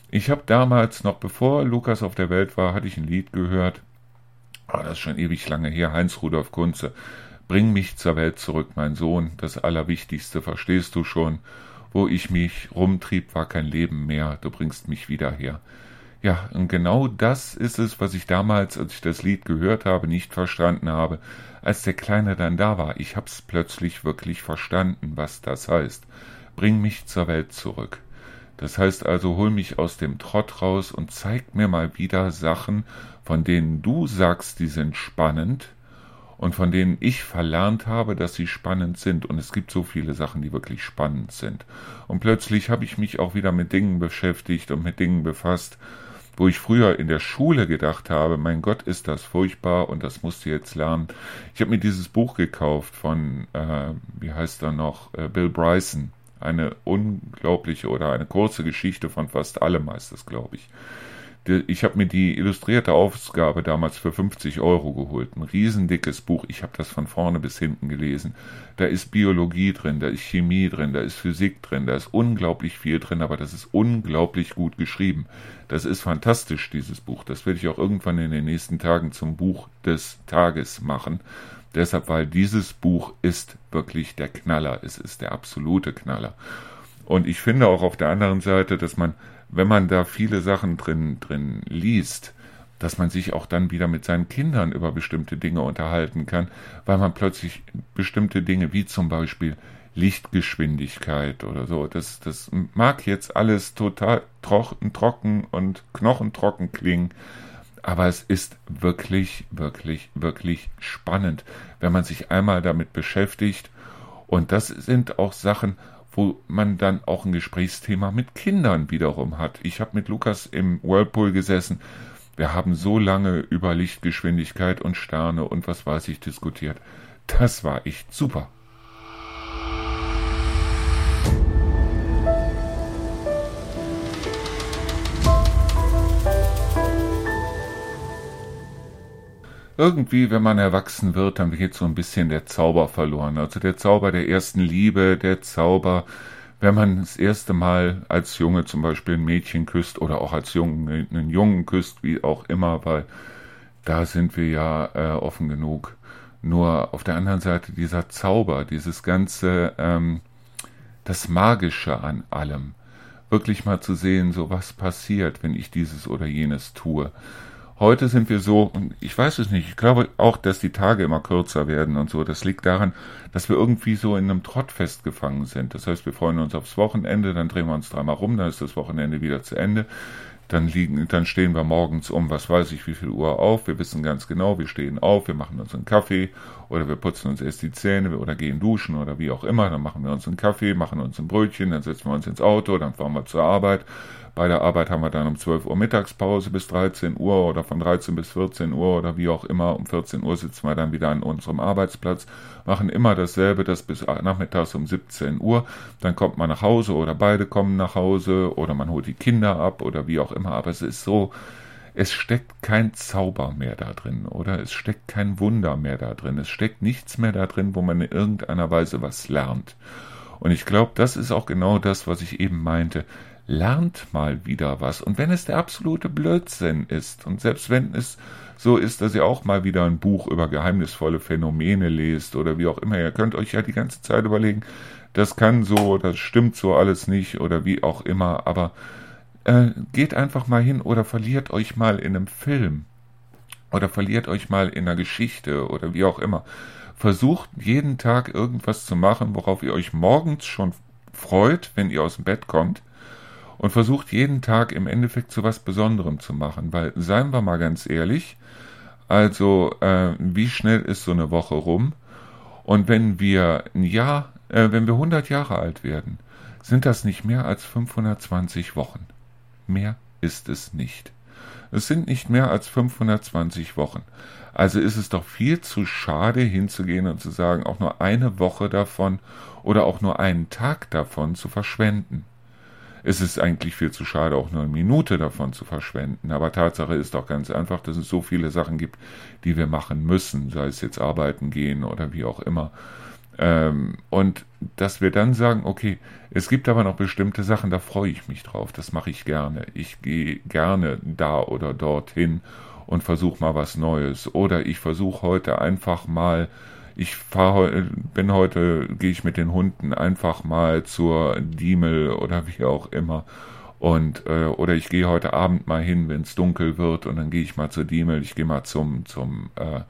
ich habe damals noch, bevor Lukas auf der Welt war, hatte ich ein Lied gehört, oh, das ist schon ewig lange her, Heinz Rudolf Kunze, Bring mich zur Welt zurück, mein Sohn, das Allerwichtigste, verstehst du schon, wo ich mich rumtrieb, war kein Leben mehr, du bringst mich wieder her. Ja, und genau das ist es, was ich damals, als ich das Lied gehört habe, nicht verstanden habe, als der Kleine dann da war. Ich hab's plötzlich wirklich verstanden, was das heißt. Bring mich zur Welt zurück. Das heißt also, hol mich aus dem Trott raus und zeig mir mal wieder Sachen, von denen du sagst, die sind spannend, und von denen ich verlernt habe, dass sie spannend sind. Und es gibt so viele Sachen, die wirklich spannend sind. Und plötzlich habe ich mich auch wieder mit Dingen beschäftigt und mit Dingen befasst, wo ich früher in der Schule gedacht habe, mein Gott, ist das furchtbar und das musst du jetzt lernen. Ich habe mir dieses Buch gekauft von, äh, wie heißt er noch, äh, Bill Bryson, eine unglaubliche oder eine kurze Geschichte von fast allem heißt das, glaube ich. Ich habe mir die illustrierte Ausgabe damals für fünfzig Euro geholt. Ein riesendickes Buch. Ich habe das von vorne bis hinten gelesen. Da ist Biologie drin, da ist Chemie drin, da ist Physik drin, da ist unglaublich viel drin, aber das ist unglaublich gut geschrieben. Das ist fantastisch, dieses Buch. Das werde ich auch irgendwann in den nächsten Tagen zum Buch des Tages machen. Deshalb, weil dieses Buch ist wirklich der Knaller. Es ist der absolute Knaller. Und ich finde auch auf der anderen Seite, dass man, wenn man da viele Sachen drin, drin liest, dass man sich auch dann wieder mit seinen Kindern über bestimmte Dinge unterhalten kann, weil man plötzlich bestimmte Dinge wie zum Beispiel Lichtgeschwindigkeit oder so, das, das mag jetzt alles total trocken, trocken und knochentrocken klingen, aber es ist wirklich, wirklich, wirklich spannend, wenn man sich einmal damit beschäftigt. Und das sind auch Sachen, wo man dann auch ein Gesprächsthema mit Kindern wiederum hat. Ich habe mit Lukas im Whirlpool gesessen. Wir haben so lange über Lichtgeschwindigkeit und Sterne und was weiß ich diskutiert. Das war echt super. Irgendwie, wenn man erwachsen wird, dann geht so ein bisschen der Zauber verloren. Also der Zauber der ersten Liebe, der Zauber, wenn man das erste Mal als Junge zum Beispiel ein Mädchen küsst oder auch als Junge einen Jungen küsst, wie auch immer, weil da sind wir ja äh, offen genug. Nur auf der anderen Seite dieser Zauber, dieses ganze, ähm, das Magische an allem. Wirklich mal zu sehen, so was passiert, wenn ich dieses oder jenes tue. Heute sind wir so, und ich weiß es nicht, ich glaube auch, dass die Tage immer kürzer werden und so. Das liegt daran, dass wir irgendwie so in einem Trott festgefangen sind. Das heißt, wir freuen uns aufs Wochenende, dann drehen wir uns dreimal rum, dann ist das Wochenende wieder zu Ende. Dann liegen, dann stehen wir morgens um, was weiß ich, wie viel Uhr auf. Wir wissen ganz genau, wir stehen auf, wir machen uns einen Kaffee oder wir putzen uns erst die Zähne oder gehen duschen oder wie auch immer. Dann machen wir uns einen Kaffee, machen uns ein Brötchen, dann setzen wir uns ins Auto, dann fahren wir zur Arbeit. Bei der Arbeit haben wir dann um zwölf Uhr Mittagspause bis dreizehn Uhr oder von dreizehn bis vierzehn Uhr oder wie auch immer. Um vierzehn Uhr sitzen wir dann wieder an unserem Arbeitsplatz, machen immer dasselbe, das bis nachmittags um siebzehn Uhr. Dann kommt man nach Hause oder beide kommen nach Hause oder man holt die Kinder ab oder wie auch immer. Aber es ist so, es steckt kein Zauber mehr da drin oder es steckt kein Wunder mehr da drin. Es steckt nichts mehr da drin, wo man in irgendeiner Weise was lernt. Und ich glaube, das ist auch genau das, was ich eben meinte. Lernt mal wieder was. Und wenn es der absolute Blödsinn ist, und selbst wenn es so ist, dass ihr auch mal wieder ein Buch über geheimnisvolle Phänomene lest oder wie auch immer, ihr könnt euch ja die ganze Zeit überlegen, das kann so, das stimmt so alles nicht oder wie auch immer, aber äh, geht einfach mal hin oder verliert euch mal in einem Film oder verliert euch mal in einer Geschichte oder wie auch immer. Versucht jeden Tag irgendwas zu machen, worauf ihr euch morgens schon freut, wenn ihr aus dem Bett kommt. Und versucht jeden Tag im Endeffekt zu was Besonderem zu machen. Weil, seien wir mal ganz ehrlich, also äh, wie schnell ist so eine Woche rum? Und wenn wir ein Jahr, äh, wenn wir hundert Jahre alt werden, sind das nicht mehr als fünfhundertzwanzig Wochen. Mehr ist es nicht. Es sind nicht mehr als fünfhundertzwanzig Wochen. Also ist es doch viel zu schade, hinzugehen und zu sagen, auch nur eine Woche davon oder auch nur einen Tag davon zu verschwenden. Es ist eigentlich viel zu schade, auch nur eine Minute davon zu verschwenden. Aber Tatsache ist doch ganz einfach, dass es so viele Sachen gibt, die wir machen müssen, sei es jetzt arbeiten gehen oder wie auch immer. Ähm, und dass wir dann sagen, okay, es gibt aber noch bestimmte Sachen, da freue ich mich drauf, das mache ich gerne. Ich gehe gerne da oder dorthin und versuche mal was Neues. Oder ich versuche heute einfach mal, Ich fahre, bin heute, gehe ich mit den Hunden einfach mal zur Diemel oder wie auch immer. Und, äh, oder ich gehe heute Abend mal hin, wenn es dunkel wird, und dann gehe ich mal zur Diemel, ich gehe mal zum, zum äh,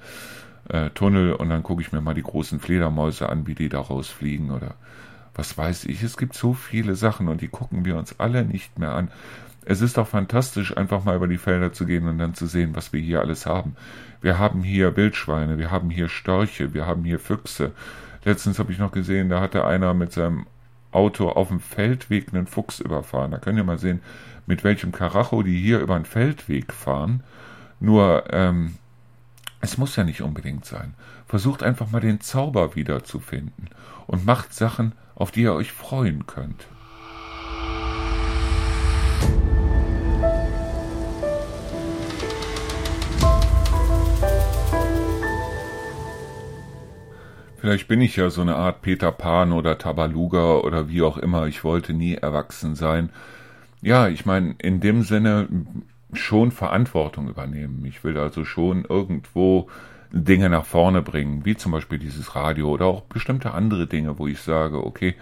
äh, Tunnel und dann gucke ich mir mal die großen Fledermäuse an, wie die da rausfliegen oder was weiß ich. Es gibt so viele Sachen und die gucken wir uns alle nicht mehr an. Es ist doch fantastisch, einfach mal über die Felder zu gehen und dann zu sehen, was wir hier alles haben. Wir haben hier Wildschweine, wir haben hier Störche, wir haben hier Füchse. Letztens habe ich noch gesehen, da hatte einer mit seinem Auto auf dem Feldweg einen Fuchs überfahren. Da könnt ihr mal sehen, mit welchem Karacho die hier über den Feldweg fahren. Nur ähm, Es muss ja nicht unbedingt sein. Versucht einfach mal den Zauber wiederzufinden und macht Sachen, auf die ihr euch freuen könnt. Vielleicht bin ich ja so eine Art Peter Pan oder Tabaluga oder wie auch immer. Ich wollte nie erwachsen sein. Ja, ich meine, in dem Sinne schon Verantwortung übernehmen. Ich will also schon irgendwo Dinge nach vorne bringen, wie zum Beispiel dieses Radio oder auch bestimmte andere Dinge, wo ich sage, okay,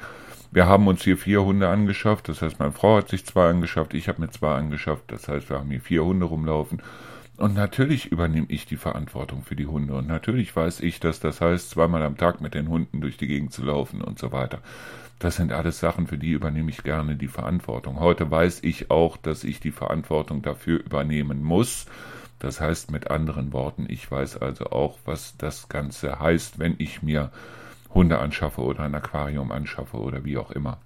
wir haben uns hier vier Hunde angeschafft. Das heißt, meine Frau hat sich zwei angeschafft, ich habe mir zwei angeschafft. Das heißt, wir haben hier vier Hunde rumlaufen. Und natürlich übernehme ich die Verantwortung für die Hunde. Und natürlich weiß ich, dass das heißt, zweimal am Tag mit den Hunden durch die Gegend zu laufen und so weiter. Das sind alles Sachen, für die übernehme ich gerne die Verantwortung. Heute weiß ich auch, dass ich die Verantwortung dafür übernehmen muss. Das heißt mit anderen Worten, ich weiß also auch, was das Ganze heißt, wenn ich mir Hunde anschaffe oder ein Aquarium anschaffe oder wie auch immer.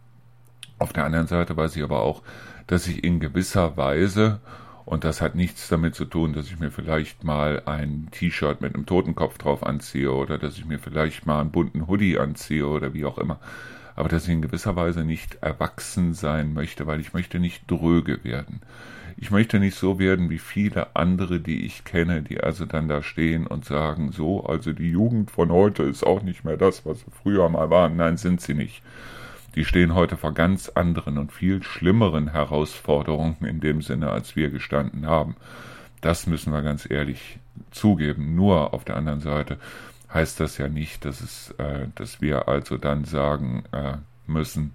Auf der anderen Seite weiß ich aber auch, dass ich in gewisser Weise... Und das hat nichts damit zu tun, dass ich mir vielleicht mal ein T-Shirt mit einem Totenkopf drauf anziehe oder dass ich mir vielleicht mal einen bunten Hoodie anziehe oder wie auch immer. Aber dass ich in gewisser Weise nicht erwachsen sein möchte, weil ich möchte nicht dröge werden. Ich möchte nicht so werden wie viele andere, die ich kenne, die also dann da stehen und sagen, so, also die Jugend von heute ist auch nicht mehr das, was sie früher mal waren. Nein, sind sie nicht. Die stehen heute vor ganz anderen und viel schlimmeren Herausforderungen in dem Sinne, als wir gestanden haben. Das müssen wir ganz ehrlich zugeben. Nur auf der anderen Seite heißt das ja nicht, dass es, äh, dass wir also dann sagen äh, müssen,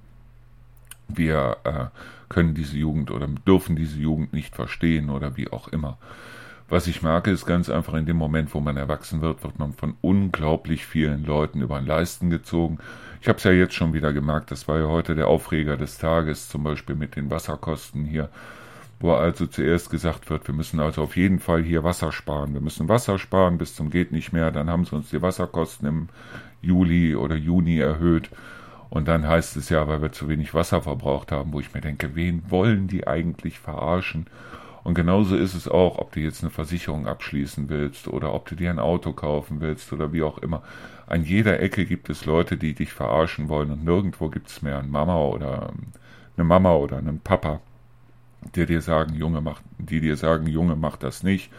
wir äh, können diese Jugend oder dürfen diese Jugend nicht verstehen oder wie auch immer. Was ich merke, ist ganz einfach, in dem Moment, wo man erwachsen wird, wird man von unglaublich vielen Leuten über den Leisten gezogen. Ich habe es ja jetzt schon wieder gemerkt, das war ja heute der Aufreger des Tages, zum Beispiel mit den Wasserkosten hier, wo also zuerst gesagt wird, wir müssen also auf jeden Fall hier Wasser sparen. Wir müssen Wasser sparen bis zum geht nicht mehr, dann haben sie uns die Wasserkosten im Juli oder Juni erhöht. Und dann heißt es ja, weil wir zu wenig Wasser verbraucht haben, wo ich mir denke, wen wollen die eigentlich verarschen? Und genauso ist es auch, ob du jetzt eine Versicherung abschließen willst oder ob du dir ein Auto kaufen willst oder wie auch immer. An jeder Ecke gibt es Leute, die dich verarschen wollen und nirgendwo gibt es mehr eine Mama oder eine Mama oder einen Papa, die dir sagen, Junge, mach, die dir sagen, Junge, mach das nicht.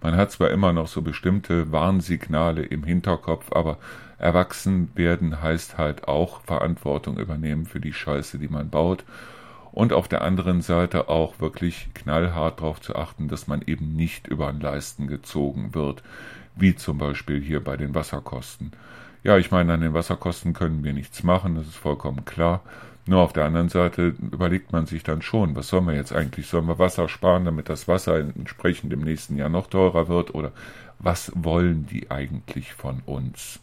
Man hat zwar immer noch so bestimmte Warnsignale im Hinterkopf, aber erwachsen werden heißt halt auch Verantwortung übernehmen für die Scheiße, die man baut. Und auf der anderen Seite auch wirklich knallhart darauf zu achten, dass man eben nicht über den Leisten gezogen wird, wie zum Beispiel hier bei den Wasserkosten. Ja, ich meine, an den Wasserkosten können wir nichts machen, das ist vollkommen klar. Nur auf der anderen Seite überlegt man sich dann schon, was sollen wir jetzt eigentlich? Sollen wir Wasser sparen, damit das Wasser entsprechend im nächsten Jahr noch teurer wird? Oder was wollen die eigentlich von uns?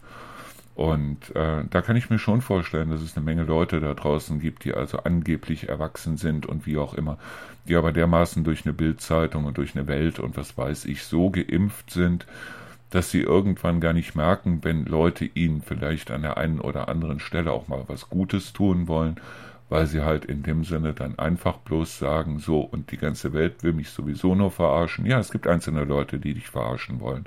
Und äh, da kann ich mir schon vorstellen, dass es eine Menge Leute da draußen gibt, die also angeblich erwachsen sind und wie auch immer, die aber dermaßen durch eine Bildzeitung und durch eine Welt und was weiß ich so geimpft sind, dass sie irgendwann gar nicht merken, wenn Leute ihnen vielleicht an der einen oder anderen Stelle auch mal was Gutes tun wollen, weil sie halt in dem Sinne dann einfach bloß sagen, so, und die ganze Welt will mich sowieso nur verarschen. Ja, es gibt einzelne Leute, die dich verarschen wollen.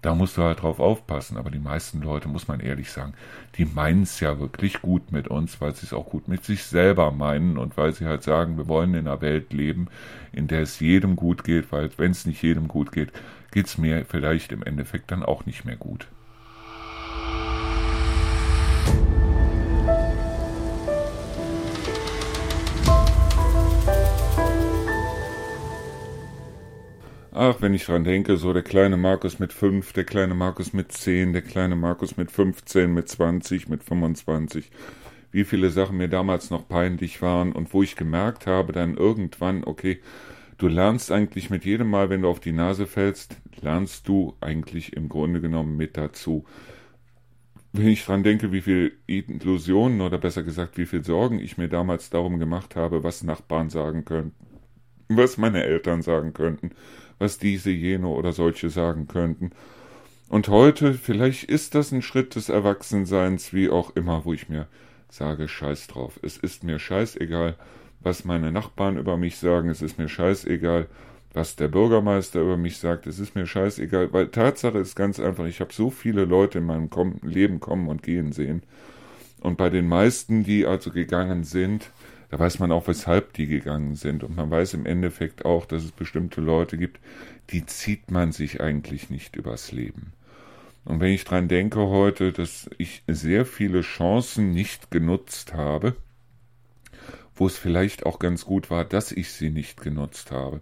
Da musst du halt drauf aufpassen, aber die meisten Leute, muss man ehrlich sagen, die meinen es ja wirklich gut mit uns, weil sie es auch gut mit sich selber meinen und weil sie halt sagen, wir wollen in einer Welt leben, in der es jedem gut geht, weil wenn es nicht jedem gut geht, geht es mir vielleicht im Endeffekt dann auch nicht mehr gut. Ach, wenn ich dran denke, so der kleine Markus mit fünf, der kleine Markus mit zehn, der kleine Markus mit fünfzehn, mit zwanzig, mit fünfundzwanzig, wie viele Sachen mir damals noch peinlich waren und wo ich gemerkt habe dann irgendwann, okay, du lernst eigentlich mit jedem Mal, wenn du auf die Nase fällst, lernst du eigentlich im Grunde genommen mit dazu. Wenn ich dran denke, wie viel Illusionen oder besser gesagt, wie viel Sorgen ich mir damals darum gemacht habe, was Nachbarn sagen könnten, was meine Eltern sagen könnten, was diese, jene oder solche sagen könnten. Und heute, vielleicht ist das ein Schritt des Erwachsenseins, wie auch immer, wo ich mir sage, scheiß drauf. Es ist mir scheißegal, was meine Nachbarn über mich sagen. Es ist mir scheißegal, was der Bürgermeister über mich sagt, es ist mir scheißegal, weil Tatsache ist ganz einfach, ich habe so viele Leute in meinem Kom- Leben kommen und gehen sehen und bei den meisten, die also gegangen sind, da weiß man auch, weshalb die gegangen sind und man weiß im Endeffekt auch, dass es bestimmte Leute gibt, die zieht man sich eigentlich nicht übers Leben. Und wenn ich dran denke heute, dass ich sehr viele Chancen nicht genutzt habe, wo es vielleicht auch ganz gut war, dass ich sie nicht genutzt habe.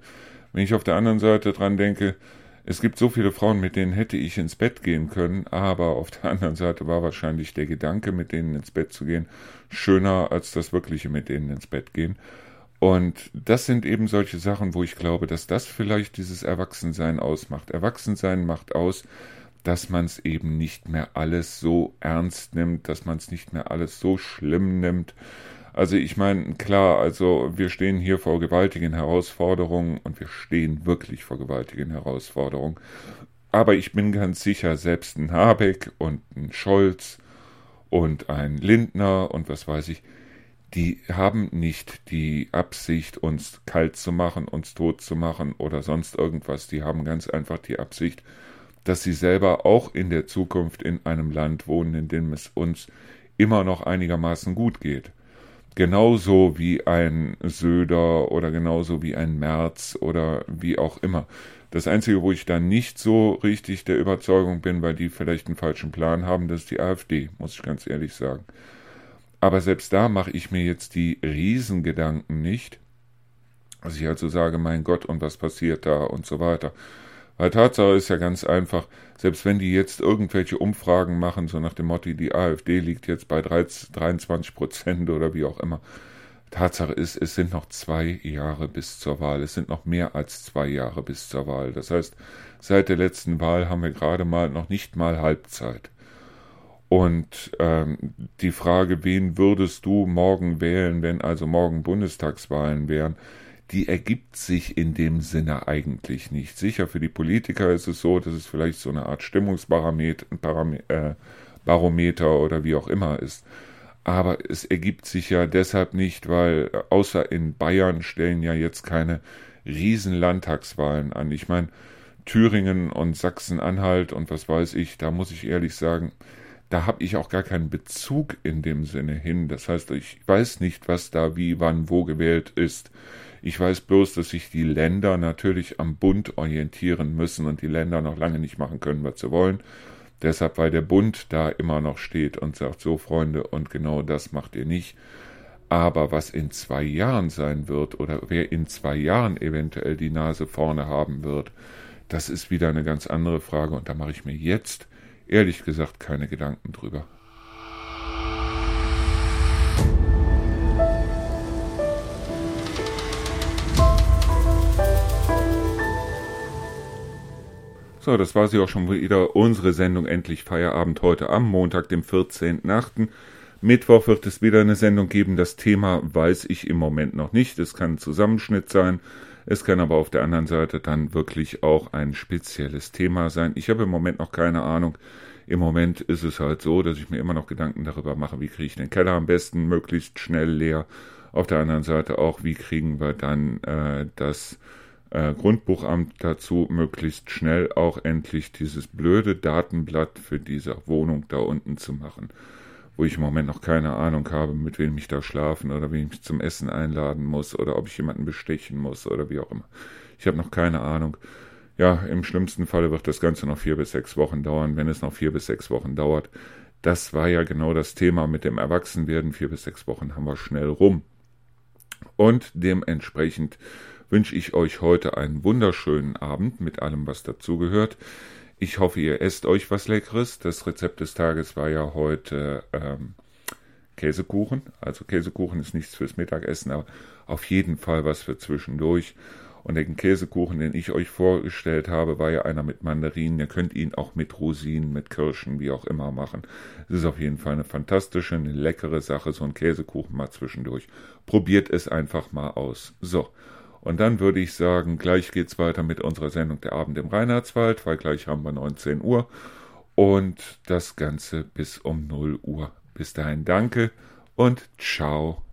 Wenn ich auf der anderen Seite dran denke, es gibt so viele Frauen, mit denen hätte ich ins Bett gehen können, aber auf der anderen Seite war wahrscheinlich der Gedanke, mit denen ins Bett zu gehen, schöner als das wirkliche mit denen ins Bett gehen. Und das sind eben solche Sachen, wo ich glaube, dass das vielleicht dieses Erwachsensein ausmacht. Erwachsensein macht aus, dass man es eben nicht mehr alles so ernst nimmt, dass man es nicht mehr alles so schlimm nimmt. Also ich meine, klar, also wir stehen hier vor gewaltigen Herausforderungen und wir stehen wirklich vor gewaltigen Herausforderungen. Aber ich bin ganz sicher, selbst ein Habeck und ein Scholz und ein Lindner und was weiß ich, die haben nicht die Absicht, uns kalt zu machen, uns tot zu machen oder sonst irgendwas. Die haben ganz einfach die Absicht, dass sie selber auch in der Zukunft in einem Land wohnen, in dem es uns immer noch einigermaßen gut geht. Genauso wie ein Söder oder genauso wie ein Merz oder wie auch immer. Das Einzige, wo ich da nicht so richtig der Überzeugung bin, weil die vielleicht einen falschen Plan haben, das ist die AfD, muss ich ganz ehrlich sagen. Aber selbst da mache ich mir jetzt die Riesengedanken nicht, dass ich also sage, mein Gott, und was passiert da und so weiter. Weil Tatsache ist ja ganz einfach, selbst wenn die jetzt irgendwelche Umfragen machen, so nach dem Motto, die AfD liegt jetzt bei dreiundzwanzig Prozent oder wie auch immer. Tatsache ist, es sind noch zwei Jahre bis zur Wahl. Es sind noch mehr als zwei Jahre bis zur Wahl. Das heißt, seit der letzten Wahl haben wir gerade mal noch nicht mal Halbzeit. Und ähm, die Frage, wen würdest du morgen wählen, wenn also morgen Bundestagswahlen wären, die ergibt sich in dem Sinne eigentlich nicht. Sicher, für die Politiker ist es so, dass es vielleicht so eine Art Stimmungsbarometer Barom- äh, Barometer oder wie auch immer ist. Aber es ergibt sich ja deshalb nicht, weil außer in Bayern stellen ja jetzt keine riesen Landtagswahlen an. Ich meine, Thüringen und Sachsen-Anhalt und was weiß ich, da muss ich ehrlich sagen, da habe ich auch gar keinen Bezug in dem Sinne hin. Das heißt, ich weiß nicht, was da wie, wann, wo gewählt ist. Ich weiß bloß, dass sich die Länder natürlich am Bund orientieren müssen und die Länder noch lange nicht machen können, was sie wollen. Deshalb, weil der Bund da immer noch steht und sagt, so Freunde, und genau das macht ihr nicht. Aber was in zwei Jahren sein wird oder wer in zwei Jahren eventuell die Nase vorne haben wird, das ist wieder eine ganz andere Frage und da mache ich mir jetzt ehrlich gesagt keine Gedanken drüber. So, das war sie auch schon wieder, unsere Sendung Endlich Feierabend heute am Montag, dem vierzehnten achten Mittwoch wird es wieder eine Sendung geben. Das Thema weiß ich im Moment noch nicht. Es kann ein Zusammenschnitt sein, es kann aber auf der anderen Seite dann wirklich auch ein spezielles Thema sein. Ich habe im Moment noch keine Ahnung. Im Moment ist es halt so, dass ich mir immer noch Gedanken darüber mache, wie kriege ich den Keller am besten möglichst schnell leer. Auf der anderen Seite auch, wie kriegen wir dann äh, das... Äh, Grundbuchamt dazu, möglichst schnell auch endlich dieses blöde Datenblatt für diese Wohnung da unten zu machen, wo ich im Moment noch keine Ahnung habe, mit wem ich da schlafen oder wen ich zum Essen einladen muss oder ob ich jemanden bestechen muss oder wie auch immer. Ich habe noch keine Ahnung. Ja, im schlimmsten Falle wird das Ganze noch vier bis sechs Wochen dauern, wenn es noch vier bis sechs Wochen dauert. Das war ja genau das Thema mit dem Erwachsenwerden. Vier bis sechs Wochen haben wir schnell rum. Und dementsprechend wünsche ich euch heute einen wunderschönen Abend mit allem, was dazugehört. Ich hoffe, ihr esst euch was Leckeres. Das Rezept des Tages war ja heute ähm, Käsekuchen. Also Käsekuchen ist nichts fürs Mittagessen, aber auf jeden Fall was für zwischendurch. Und den Käsekuchen, den ich euch vorgestellt habe, war ja einer mit Mandarinen. Ihr könnt ihn auch mit Rosinen, mit Kirschen, wie auch immer machen. Es ist auf jeden Fall eine fantastische, eine leckere Sache, so ein Käsekuchen mal zwischendurch. Probiert es einfach mal aus. So. Und dann würde ich sagen, gleich geht's weiter mit unserer Sendung Der Abend im Reinhardswald, weil gleich haben wir neunzehn Uhr und das Ganze bis um null Uhr. Bis dahin danke und ciao.